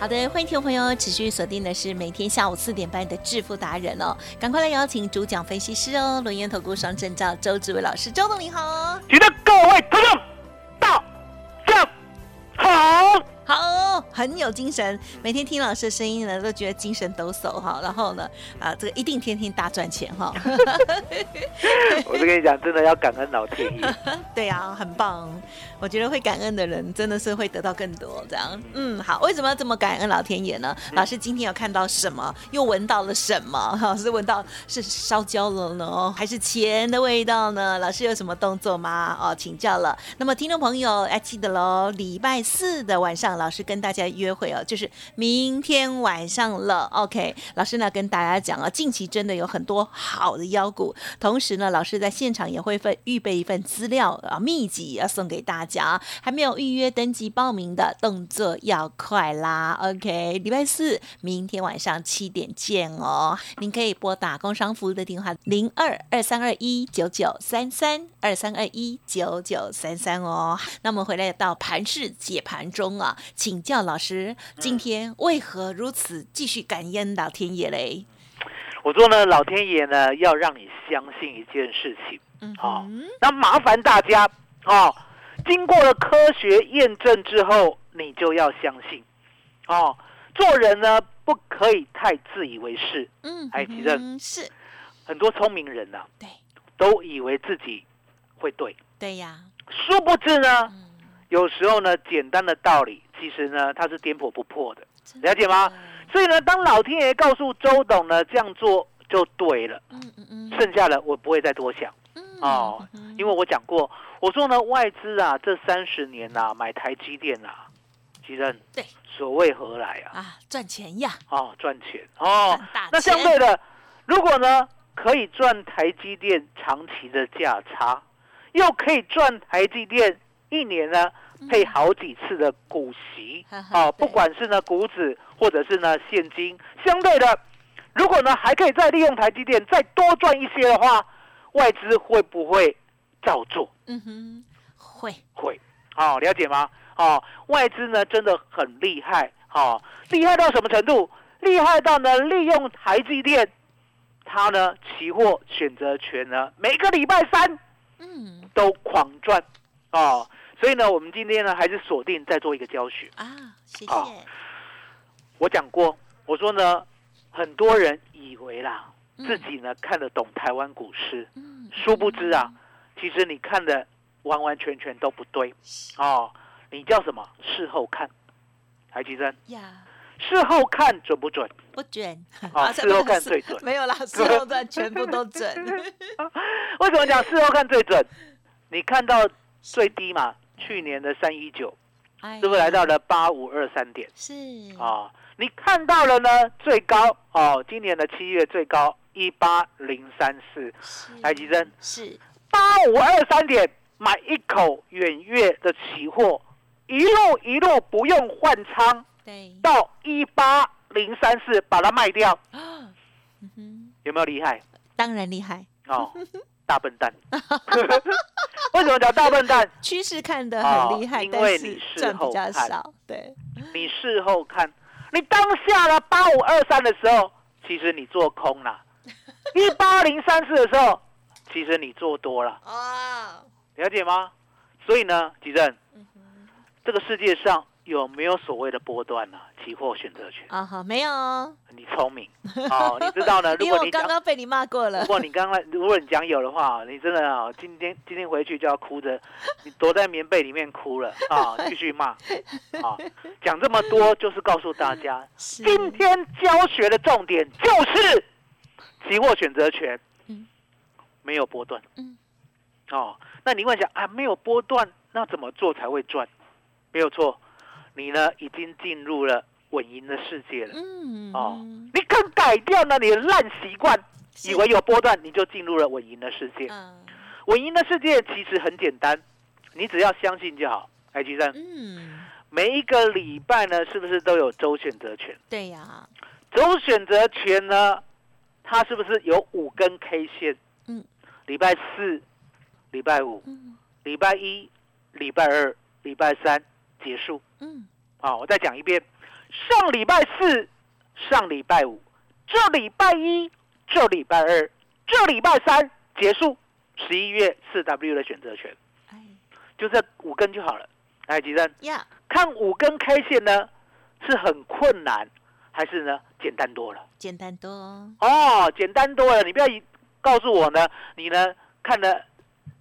好的，欢迎听众朋友持续锁定的是每天下午4点半的致富达人哦，赶快来邀请主讲分析师哦，轮源投顾双证照周致伟老师，周董您好，觉得各位听众到这好。好，很有精神，每天听老师的声音呢，都觉得精神抖擞哈。然后呢，这个一定天天大赚钱哈。我就跟你讲，真的要感恩老天爷。对啊，很棒。我觉得会感恩的人，真的是会得到更多这样。嗯，好，为什么要这么感恩老天爷呢？老师今天有看到什么，又闻到了什么？老师闻到是烧焦了呢，还是钱的味道呢？老师有什么动作吗？哦，请教了。那么听众朋友，记得喽，礼拜4的晚上。老师跟大家约会哦，就是明天晚上了。OK， 老师呢跟大家讲啊，近期真的有很多好的妖股，同时呢，老师在现场也会预备一份资料啊秘籍要送给大家，还没有预约登记报名的动作要快啦。OK， 礼拜4明天晚上7点见哦。您可以拨打工商服务的电话02-2321-9933 2321-9933哦。那么回来到盘市解盘中啊。请教老师，今天为何如此继续感恩老天爷嘞？我说呢，老天爷呢要让你相信一件事情，哦，那麻烦大家哦，经过了科学验证之后，你就要相信哦。做人呢不可以太自以为是，哎，其实是很多聪明人啊，对，都以为自己会对，对呀，殊不知呢。有时候呢，简单的道理其实呢，它是颠簸不破的，了解吗？所以呢，当老天爷告诉周董呢，这样做就对了，剩下的我不会再多想，哦，因为我讲过，我说呢，外资啊，这30年啊，买台积电啊，其实对，所谓何来啊？啊，赚钱呀！哦，赚钱哦，那相对的，如果呢，可以赚台积电长期的价差，又可以赚台积电。一年呢配好几次的股息，不管是呢股指或者是呢现金，相对的，如果呢还可以再利用台积电再多赚一些的话，外资会不会照做？会，好，了解吗？哦，外资呢真的很厉害，哦，厉害到什么程度？厉害到呢利用台积电，它呢期货选择权呢每个礼拜3，都狂赚，哦。所以呢，我们今天呢还是锁定再做一个教学啊，谢谢。哦，我讲过，我说呢，很多人以为啦，自己呢看得懂台湾股市，殊不知啊，其实你看的完完全全都不对哦。你叫什么？事后看，台积电。事后看准不准？不准啊！事后看最准，没有啦，事后看全部都准。为什么讲事后看最准？你看到最低嘛，去年的319，是不是来到了8523点？是啊，你看到了呢，最高哦，今年的7月最高18034，台积电是8523点，买一口远月的期货，一路不用换仓。到18034把它卖掉，有没有厉害？当然厉害哦，大笨蛋。为什么叫大笨蛋？趋势看得很厉害，因为你事后看，对，你事后看，你当下了8523的时候，其实你做空了；18034的时候，其实你做多了啊，了解吗？所以呢，吉正，这个世界上。有没有所谓的波段呢、啊？期货选择权啊，好，没有、哦。你聪明哦，你知道呢。如果你因为我刚刚被你骂过了。如果你讲有的话，你真的啊、哦，今天回去就要哭着，你躲在棉被里面哭了啊，继、哦、续骂啊。讲、哦、这么多就是告诉大家，今天教学的重点就是期货选择权、嗯，没有波段。嗯。哦，那你问一下啊，没有波段，那怎么做才会赚？没有错。你呢，已经进入了稳赢的世界了。嗯，哦，你肯改掉呢你的烂习惯，以为有波段，你就进入了稳赢的世界。稳赢的世界其实很简单，你只要相信就好。哎，其实，每一个礼拜呢，是不是都有周选择权？对呀、啊，周选择权呢，它是不是有5根 K 线？嗯，礼拜4、礼拜5、礼拜1、礼拜2、礼拜3。结束。嗯，好、哦，我再讲一遍。上礼拜4、上礼拜5、这礼拜1、这礼拜2、这礼拜3结束。11月4W 的选择权，就这5根就好了。来，吉珍，看5根 K 线呢，是很困难，还是呢简单多了？简单多哦，哦简单多了。你不要告诉我呢，你呢看了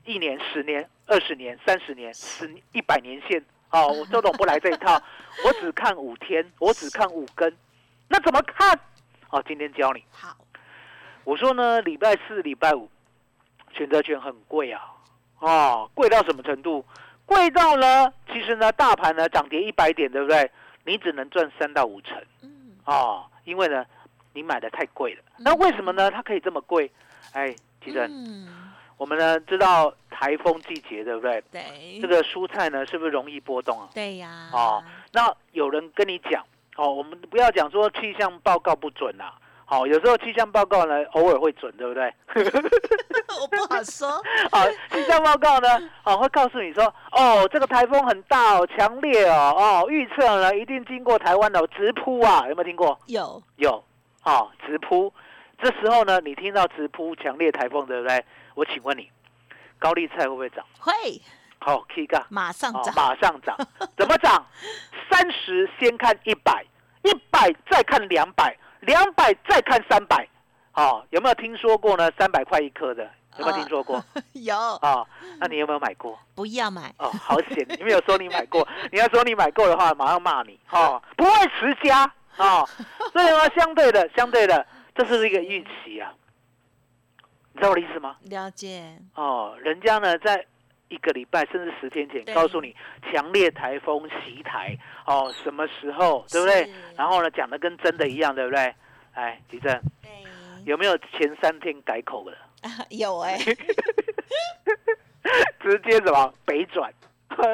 1年、10年、20年、30年、100年线。哦，我周董不来这一套，我只看5天，我只看5根，那怎么看？哦，今天教你。好，我说呢，礼拜4、礼拜5，选择权很贵啊，哦，贵到什么程度？贵到呢，其实呢，大盘呢涨跌100点，对不对？你只能赚3到5成，哦，因为呢，你买的太贵了。那为什么呢？它可以这么贵？哎，其实。我们呢知道台风季节，对不对？对，这个蔬菜呢是不是容易波动啊？对呀、啊。哦，那有人跟你讲，哦，我们不要讲说气象报告不准啊。好、哦，有时候气象报告呢偶尔会准，对不对？我不好说。好、哦，气象报告呢，哦会告诉你说，哦这个台风很大哦，强烈哦，哦预测呢一定经过台湾的直扑啊，有没有听过？有。哦，直扑，这时候呢你听到直扑强烈台风，对不对？我请问你，高丽菜会不会涨？会。好、哦，起价，马上涨、哦，马上涨。怎么涨？30先看100，100再看200，200再看300。哦，有没有听说过呢？300块一颗的，有没有听说过？有。哦，那你有没有买过？不要买。哦，好险，你没有说你买过。你要说你买过的话，马上骂你。哦，不会持家。哦，所以呢，相对的，这是一个预期啊。你知道我的意思吗？了解哦，人家呢在1个礼拜甚至10天前告诉你强烈台风袭台哦，什么时候对不对？然后呢讲的跟真的一样，对不对？哎，吉正，有没有前3天改口的？啊、有哎、欸，直接什么北转啊、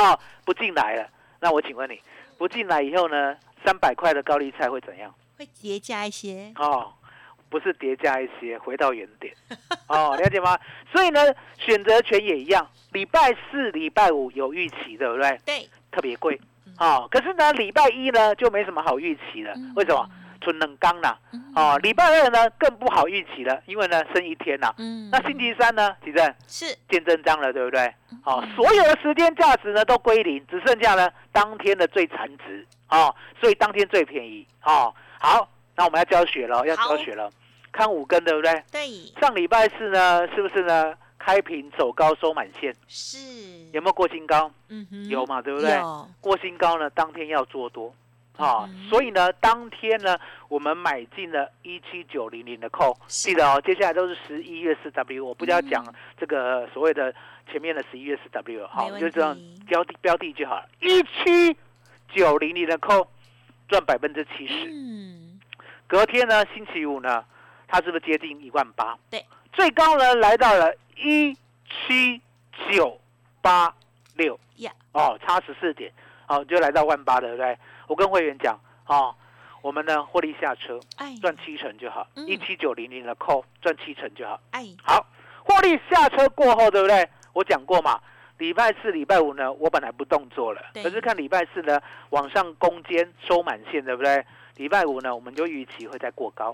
哦，不进来了。那我请问你，不进来以后呢，300块的高丽菜会怎样？会叠加一些哦。不是叠加一些，回到原点，哦，了解吗？所以呢，选择权也一样，礼拜4、礼拜5有预期，对不对？对，特别贵，哦，可是呢，礼拜1呢就没什么好预期了，为什么？春冷刚啦，哦，礼拜2呢更不好预期了，因为呢剩1天啦，那星期3呢，其实是见真章了，对不对？哦，所有的时间价值呢都归零，只剩下呢当天的最残值，哦，所以当天最便宜，哦，好，那我们要教学了，看5根对不对？对。上礼拜4呢，是不是呢？开平走高收满线，是有没有过新高？嗯哼，有嘛，对不对？过新高呢，当天要做多，啊，所以呢，当天呢，我们买进了17900的call，记得哦，接下来都是11月4W，我不要讲这个所谓的前面的11月4W，好，我们就这样标的就好了，17900的call赚70%，隔天呢，星期五呢，它是不是接近18000？对，最高呢来到了17986，哦，差14点，好，就来到18000，对不对？我跟会员讲，哦，我们呢获利下车，赚70%就好，17900的call赚70%就好，好，获利下车过后，对不对？我讲过嘛。礼拜四、礼拜五呢，我本来不动作了，可是看礼拜四呢往上攻坚收满线，对不对？礼拜五呢，我们就预期会再过高，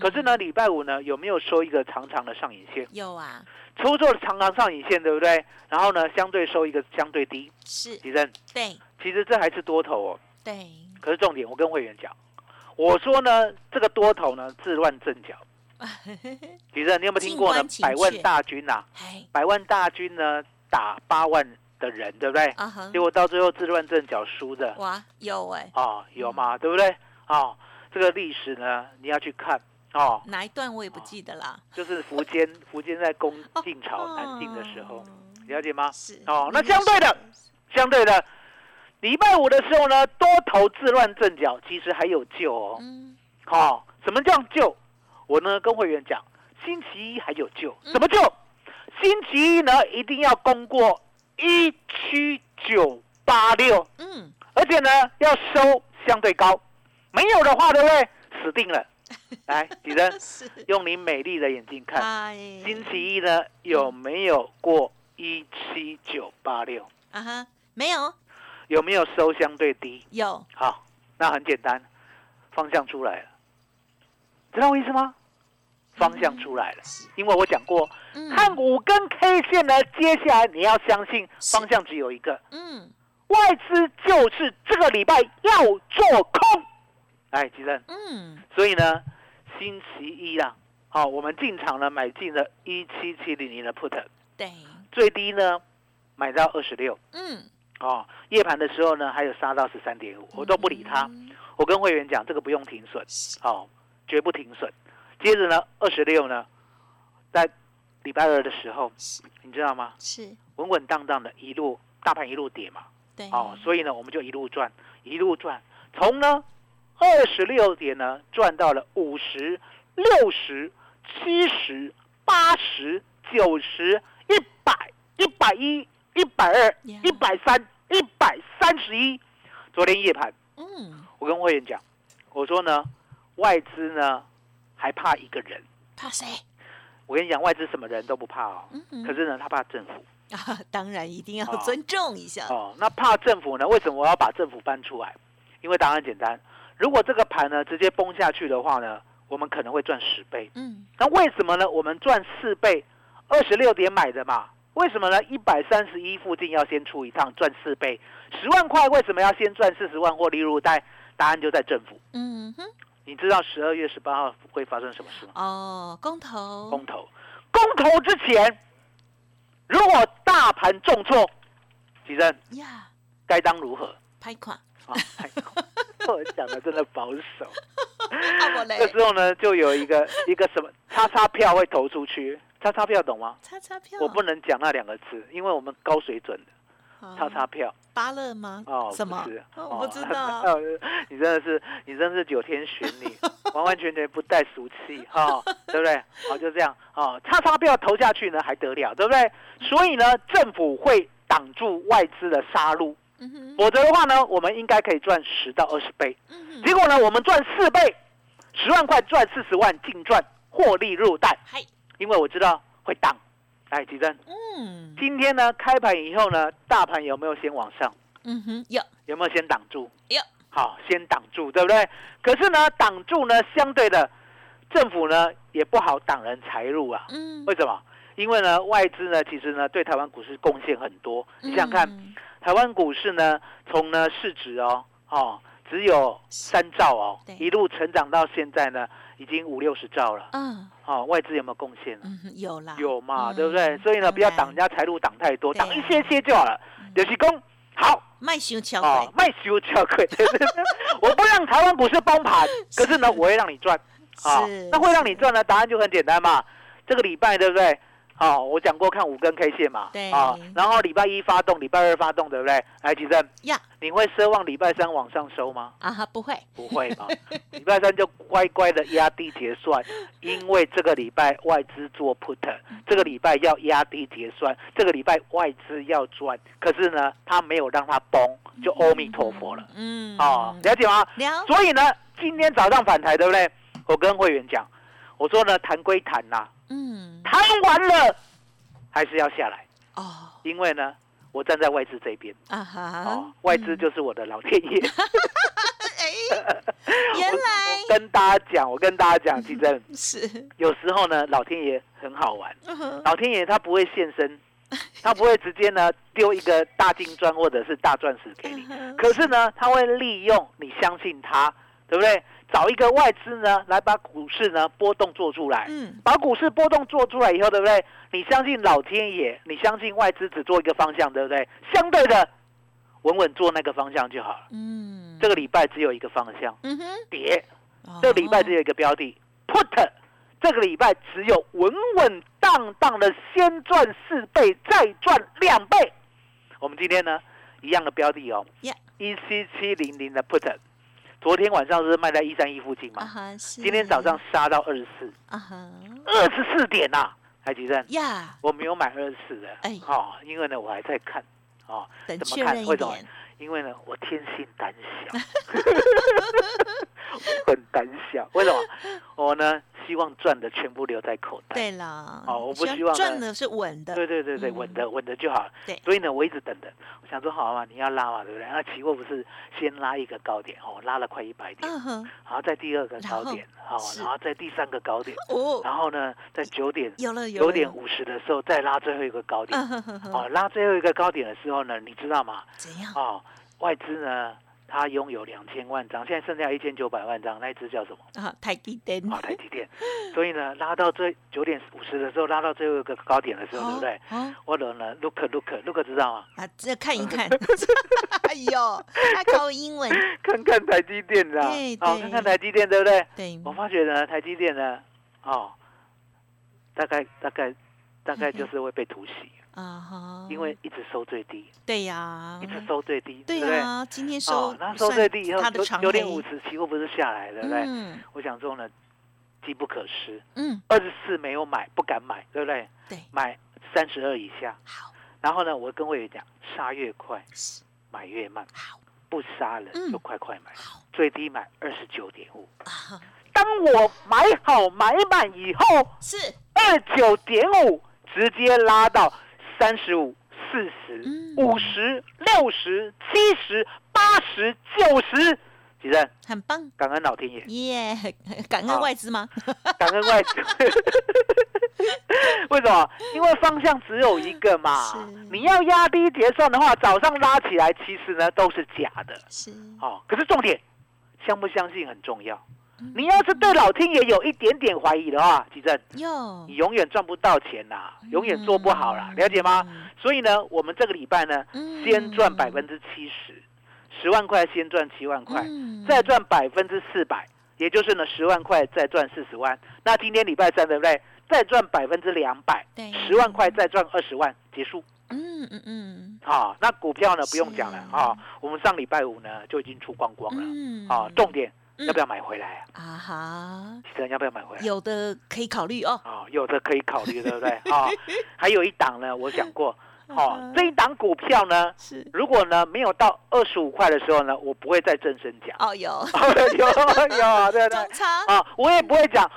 可是呢，礼拜五呢有没有收一个长长的上影线？有啊，出售的长长上影线，对不对？然后呢，相对收一个相对低，是，其实对，其实这还是多头哦，对。可是重点，我跟会员讲，我说呢，这个多头呢自乱阵脚。其实你有没有听过呢？百万大军啊，百万大军呢？打8万的人，对不对？结果到最后自乱阵脚输的，哇，有哎、欸，哦，有嘛，对不对？哦，这个历史呢，你要去看哦。哪一段我也不记得啦。哦、就是苻坚在攻晋朝南境的时候，了解吗？是哦。那相对的，礼拜五的时候呢，多头自乱阵脚，其实还有救哦。哦，什么叫救？我呢跟会员讲，星期一还有救，怎么救？星期一呢，一定要攻过17986，而且呢要收相对高，没有的话，对不对？死定了。来，李仁，用你美丽的眼睛看，星期一呢有没有过17986？啊哈，没有。有没有收相对低？有。好，那很简单，方向出来了，知道我意思吗？方向出来了，因为我讲过，看5根 K 线呢，接下来你要相信方向只有一个。外资就是这个礼拜要做空，哎，吉正，所以呢，星期一啦，好、哦，我们进场呢买进了17700的 put， 对，最低呢买到26，哦，夜盘的时候呢还有杀到13.5，我都不理他，我跟会员讲这个不用停损，哦，绝不停损。接着呢，26呢，在礼拜二的时候，你知道吗？是稳稳当当的，一路大盘一路跌嘛，对，哦，所以呢，我们就一路赚，从呢26点呢赚到了50、60、70、80、90、100、110、120、130、131。昨天夜盘，我跟会员讲，我说呢，外资呢。还怕一个人？怕谁？我跟你讲，外资什么人都不怕哦。可是呢，他怕政府啊，当然一定要尊重一下哦。那怕政府呢？为什么我要把政府搬出来？因为答案简单，如果这个盘呢直接崩下去的话呢，我们可能会赚10倍。那为什么呢？我们赚4倍，26点买的嘛。为什么呢？131附近要先出一趟，赚4倍，10万块为什么要先赚40万或利入袋？答案就在政府。你知道12月18号会发生什么事吗？哦，公投之前，如果大盘重挫，其实该当如何？拍垮啊！拍垮！我讲的真的保守。这时候呢，就有一个什么叉票会投出去，叉票懂吗？叉票，我不能讲那2个字，因为我们高水准的。叉票芭乐吗？哦，什么？哦、我不知道。你真的是9天寻你，完全不带俗气哈、哦，对不对？好、哦，就这样哦。叉票投下去呢，还得了，对不对？所以呢，政府会挡住外资的杀戮，否则的话呢，我们应该可以赚10到20倍。结果呢，我们赚4倍，10万块赚40万，净赚获利入袋。因为我知道会挡。哎，吉珍，今天呢开盘以后呢，大盘有没有先往上？有没有先挡住？有，好，先挡住，对不对？可是呢，挡住呢，相对的，政府呢也不好挡人财路啊。为什么？因为呢，外资呢其实呢对台湾股市贡献很多。你想看台湾股市呢，从呢市值哦，只有3兆哦，一路成长到现在呢，已经50-60兆了。嗯，哦，外资有没有贡献了？嗯，有啦，有嘛，对不对？所以呢，不要挡人家财路，挡太多，挡一些些就好了。就是说好，卖修巧贵，卖修巧贵。我不让台湾股市崩盘，可是呢，我会让你赚。啊，那会让你赚呢？答案就很简单嘛。这个礼拜对不对？好，我讲过看5根 K 线嘛，对啊，然后礼拜一发动，礼拜二发动，对不对？来，吉正，你会奢望礼拜三往上收吗？啊哈，不会，不会嘛。礼拜三就乖乖的压低结算，因为这个礼拜外资做 put， 这个礼拜要压低结算，这个礼拜外资要赚，可是呢，他没有让它崩，就阿弥陀佛了。嗯，哦，了解吗？了。所以呢，今天早上反台，对不对？我跟会员讲，我说呢，谈归谈啦，嗯，谈完了还是要下来哦，因为呢，我站在外资这边啊哈，哦，外资就是我的老天爷。哎，原来我跟大家讲，其实是有时候呢，老天爷很好玩，老天爷他不会现身，他不会直接呢丢一个大金砖或者是大钻石给你，可是呢，他会利用你相信他，对不对？找一个外资呢，来把股市呢波动做出来，嗯，把股市波动做出来以后，对不对？你相信老天爷，你相信外资只做一个方向，对不对？相对的，稳稳做那个方向就好了。嗯，这个礼拜只有一个方向，嗯哼，跌。这个礼拜只有一个标的，哦，put。这个礼拜只有稳稳当当的，先赚4倍，再赚2倍。我们今天呢，一样的标的哦，17700的 put。昨天晚上是卖在131附近嘛，今天早上杀到24，24点呐，啊，还记得？呀，我没有买24的，哎，哦，因为呢我还在看，哦，怎么看？为什么？因为呢我天性胆小，我很胆小。为什么？我呢希望赚的全部留在口袋。对啦，哦，我不希望赚的是稳的。对，稳的就好了。对，所以呢我一直等的。想说好嘛，你要拉嘛，对不对？那期货不是先拉一个高点哦，拉了快100点，然后再第二个高点，好，然后再第三个高点，然后呢，在9点50的时候再拉最后一个高点，哦，拉最后一个高点的时候呢，你知道吗？怎样？哦，外资呢，它拥有2000万张，现在剩下1900万张，那一支叫什么？啊，台积电。啊，台积电。所以呢，拉到最9点50的时候，拉到最后一个高点的时候，对不对？我呢 ，look， 知道吗？啊，这看一看。哎呦，他考英文。看看台积电的，哦，看看台积电，对不对？对。我发觉呢，台积电呢，哦，大概就是会被突袭。啊，因为一直收最低，对呀，一直收最低，对呀，今天收，那收最低以后，9点50期货不是下来了，对不对？我想说呢，机不可失，24没有买，不敢买，对不对？对，买32以下。好，然后呢，我跟会员讲，杀越快，买越慢，好，不杀人就快买，最低买29.5。当我买好买满以后，是29.5，直接拉到35、40、50、60、70、80、90，其实很棒，感恩老天爷耶，感恩外资吗？感恩外资。为什么？因为方向只有一个嘛，你要压低结算的话，早上拉起来其实呢都是假的，是，哦，可是重点相不相信很重要，你要是对老天爷有一点点怀疑的话，吉正，你永远赚不到钱啦，永远做不好啦，了解吗？所以呢，我们这个礼拜呢，先赚70%，10万块先赚7万块，再赚400%，也就是呢10万块再赚40万。那今天礼拜三对不对？再赚200%，10万块再赚20万，结束。好，那股票呢不用讲了啊，我们上礼拜五呢就已经出光光了，啊，重点。要不要买回来啊？哈，其实要不要买回来？有的可以考虑哦。哦，有的可以考虑，对不对？啊，还有一档呢，我想过，哦，这一档股票呢，是如果呢没有到25块的时候呢，我不会再正身讲。哦，有，对对。啊，我也不会讲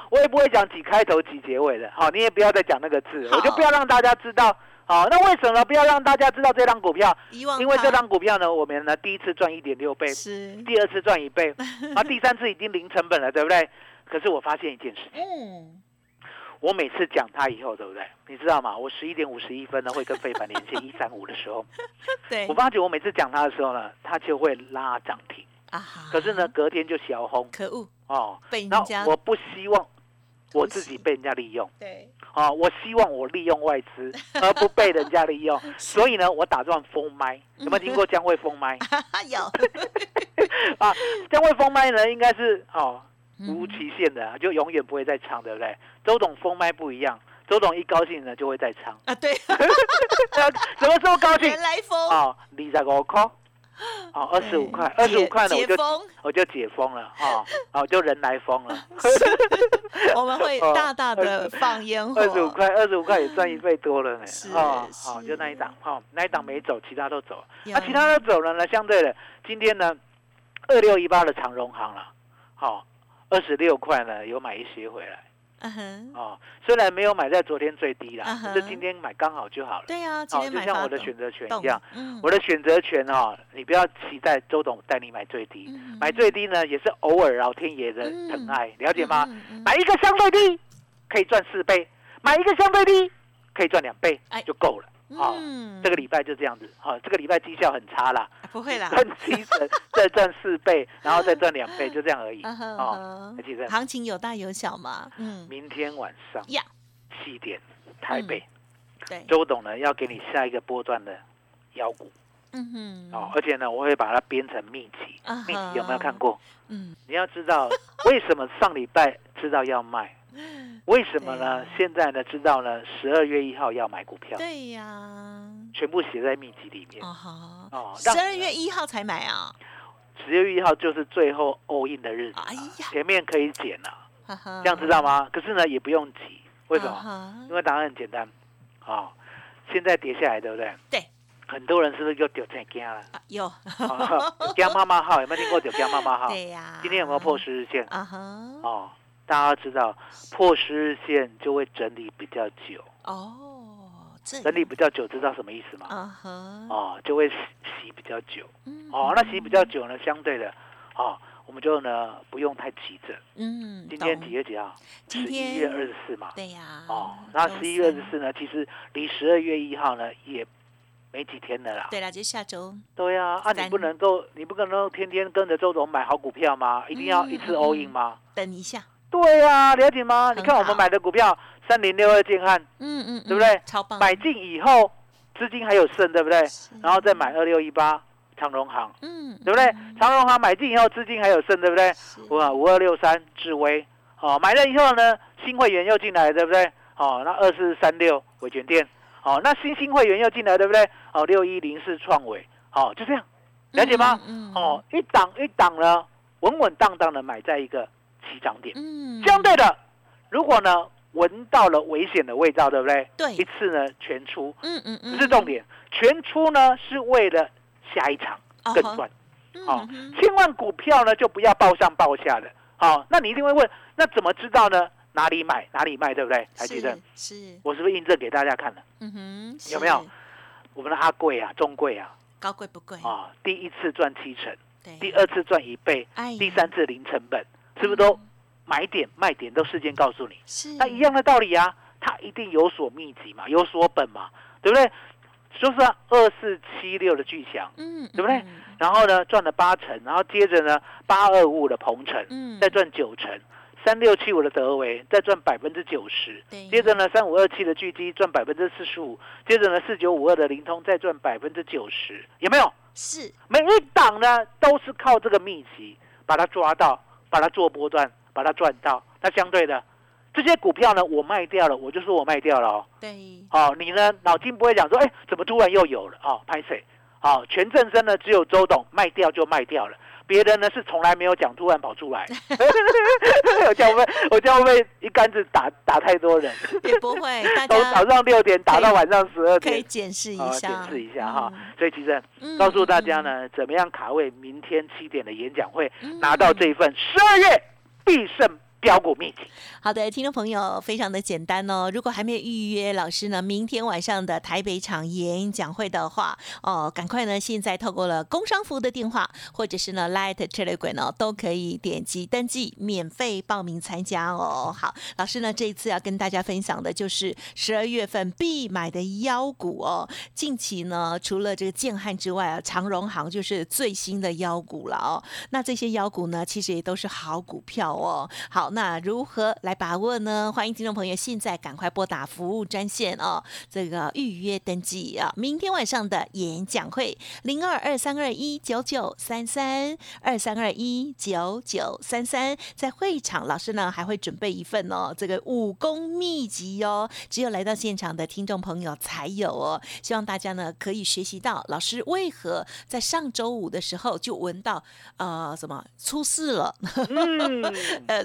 几开头几结尾的。好，你也不要再讲那个字，我就不要让大家知道。好，那为什么不要让大家知道这档股票？因为这档股票呢，我们呢第一次赚 1.6 倍，是第二次赚1倍，啊，第三次已经零成本了，对不对？可是我发现一件事情，我每次讲它以后，对不对？你知道吗？我11点51分呢会跟非凡连线135的时候，对，我发觉我每次讲它的时候呢，它就会拉涨停。可是呢隔天就小红，可恶哦，被人家，我不希望我自己被人家利用，对，啊，我希望我利用外资而不被人家利用，所以呢，我打算封麦。有没有听过江蕙封麦？有啊，江蕙封麦呢，应该是哦无期限的，就永远不会再唱，对不对？周董封麦不一样，周董一高兴呢就会再唱啊，对，什么时候高兴？原来封啊，25块。哦，25块，25块呢，我就解封了，哦，就人来疯了。我们会大大的放烟火。25块，25块也算一倍多了呢。哦，好，就那一档，哈，那一档没走，其他都走。那其他都走了呢，相对的，今天呢，2618的长荣行了，好，26块呢，有买一些回来。哦，虽然没有买在昨天最低啦，但是今天买刚好就好了。对啊，今天买就像我的选择权一样，我的选择权哦，你不要期待周董带你买最低，买最低呢也是偶尔老天爷的疼爱，了解吗？买一个相对低可以赚4倍，买一个相对低可以赚2倍就够了。好，这个礼拜就这样子。好，这个礼拜绩效很差啦，不会啦，赚7成，再赚4倍，然后再赚2倍，就这样而已。哦，行情有大有小嘛。明天晚上7点，台北，周董呢要给你下一个波段的妖股。哦，而且呢，我会把它编成秘籍。秘籍有没有看过？你要知道为什么上礼拜知道要卖。为什么呢？现在呢知道呢12月1号要买股票。对呀，全部写在秘籍里面。哦，12月1号才买啊？12月1号就是最后 all in 的日子，前面可以减了，这样知道吗？可是呢也不用急，为什么？因为答案很简单啊，现在跌下来，对不对？对。很多人是不是又丢钱惊了？有，丢妈妈号有没有听过？丢妈妈号？对呀。今天有没有破10日线？哦。大家知道破10日线就会整理比较久哦，整理比较久知道什么意思吗？哦，就会洗比较久。哦，那洗比较久呢，相对的，哦，我们就呢不用太急着。今天几月几号？11月24嘛。对呀。哦，那11月24呢，其实离12月1号呢也没几天了啦。对啦，就下周。对啊，啊你不能够天天跟着周董买好股票吗？一定要一次 all in 吗？等一下。对啊，了解吗？你看我们买的股票3062建汉，对不对？超棒！买进以后资金还有剩，对不对？然后再买2618长荣行，对不对？长荣行买进以后资金还有剩，对不对？哇，5263智威，哦，买了以后呢，新会员又进来，对不对？哦，那2436伟权店，哦，那新会员又进来，对不对？哦，6104创伟，哦，就这样，了解吗？哦，一档一档呢，稳稳当当的买在一个起涨点，相对的，如果呢闻到了危险的味道，对不对？对，一次呢全出，这是重点。全出呢是为了下一场更赚，哦，千万股票呢就不要报上报下的，好，那你一定会问，那怎么知道呢？哪里买哪里卖，对不对？台积电，我是不是印证给大家看了？有没有？我们的阿贵啊，中贵啊，高贵不贵啊，第一次赚7成，第二次赚1倍，第三次零成本。是不是都买点卖点都事先告诉你？是，那一样的道理啊，它一定有所秘籍嘛，有所本嘛，对不对？就是2476的巨翔，对不对？然后呢赚了8成，然后接着呢8255的鹏程，再赚9成，3675的德维再赚90%，接着呢3527的巨基赚45%，接着呢4952的灵通再赚90%，有没有？是，每一档呢都是靠这个秘籍把它抓到。把它做波段，把它赚到。那相对的，这些股票呢，我卖掉了，我就说我卖掉了哦。对。哦，你呢，脑筋不会讲说，哎，怎么突然又有了？哦，拍谁？哦，全正生呢，只有周董卖掉就卖掉了，别人呢是从来没有讲，突然跑出来。我将会一竿子打太多人。也不会，大家从早上6点打到晚上12点，可以检视一下，检视一下哈。所以其实告诉大家呢，怎么样卡位明天7点的演讲会，拿到这一份12月必胜标股秘籍。好的，听众朋友，非常的简单哦。如果还没有预约老师呢明天晚上的台北场演讲会的话哦，赶快呢现在透过了工商服务的电话或者是呢 Light Telegram 哦，都可以点击登记免费报名参加哦。好，老师呢这一次要跟大家分享的就是12月份必买的妖股哦。近期呢除了这个建汉之外啊，长荣行就是最新的妖股了哦。那这些妖股呢其实也都是好股票哦。好，那如何来把握呢？欢迎听众朋友现在赶快拨打服务专线哦，这个预约登记啊，明天晚上的演讲会0223219933 23219933，在会场老师呢还会准备一份哦，这个武功秘籍哦，只有来到现场的听众朋友才有哦。希望大家呢可以学习到老师为何在上周五的时候就闻到什么出事了，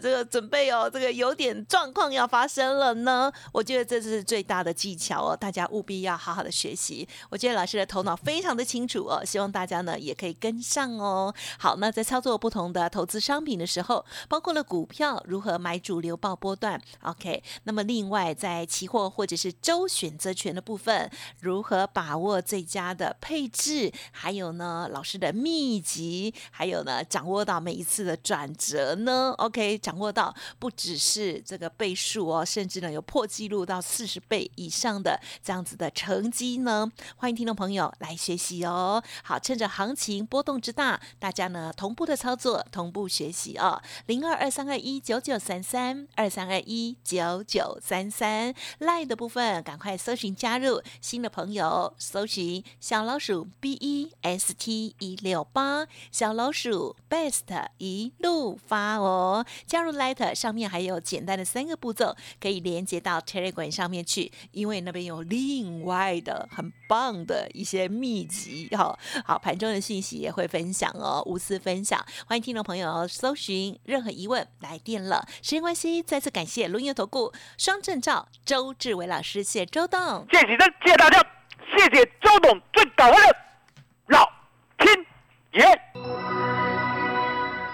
这个。准备哦，这个有点状况要发生了呢。我觉得这是最大的技巧哦，大家务必要好好的学习。我觉得老师的头脑非常的清楚哦，希望大家呢也可以跟上哦。好，那在操作不同的投资商品的时候，包括了股票如何买主流报波段 ，OK。那么另外在期货或者是周选择权的部分，如何把握最佳的配置，还有呢老师的秘籍，还有呢掌握到每一次的转折呢 ，OK， 掌握到。不只是这个倍数哦，甚至呢有破纪录到40倍以上的这样子的成绩呢，欢迎听众朋友来学习哦。好，趁着行情波动之大，大家呢同步的操作，同步学习哦。0223219933 23219933 LINE 的部分赶快搜寻加入，新的朋友搜寻小老鼠 BEST168 小老鼠 BEST 一路发哦，加入 LINE上面还有简单的3个步骤可以连接到 Telegram 上面去，因为那边有另外的很棒的一些秘籍、哦、好，盘中的讯息也会分享哦，无私分享，欢迎听众朋友搜寻，任何疑问来电了。时间关系，再次感谢伦元投顾双证照周志伟老师，谢周董，谢谢大家，谢谢周董最感恩的老天爷。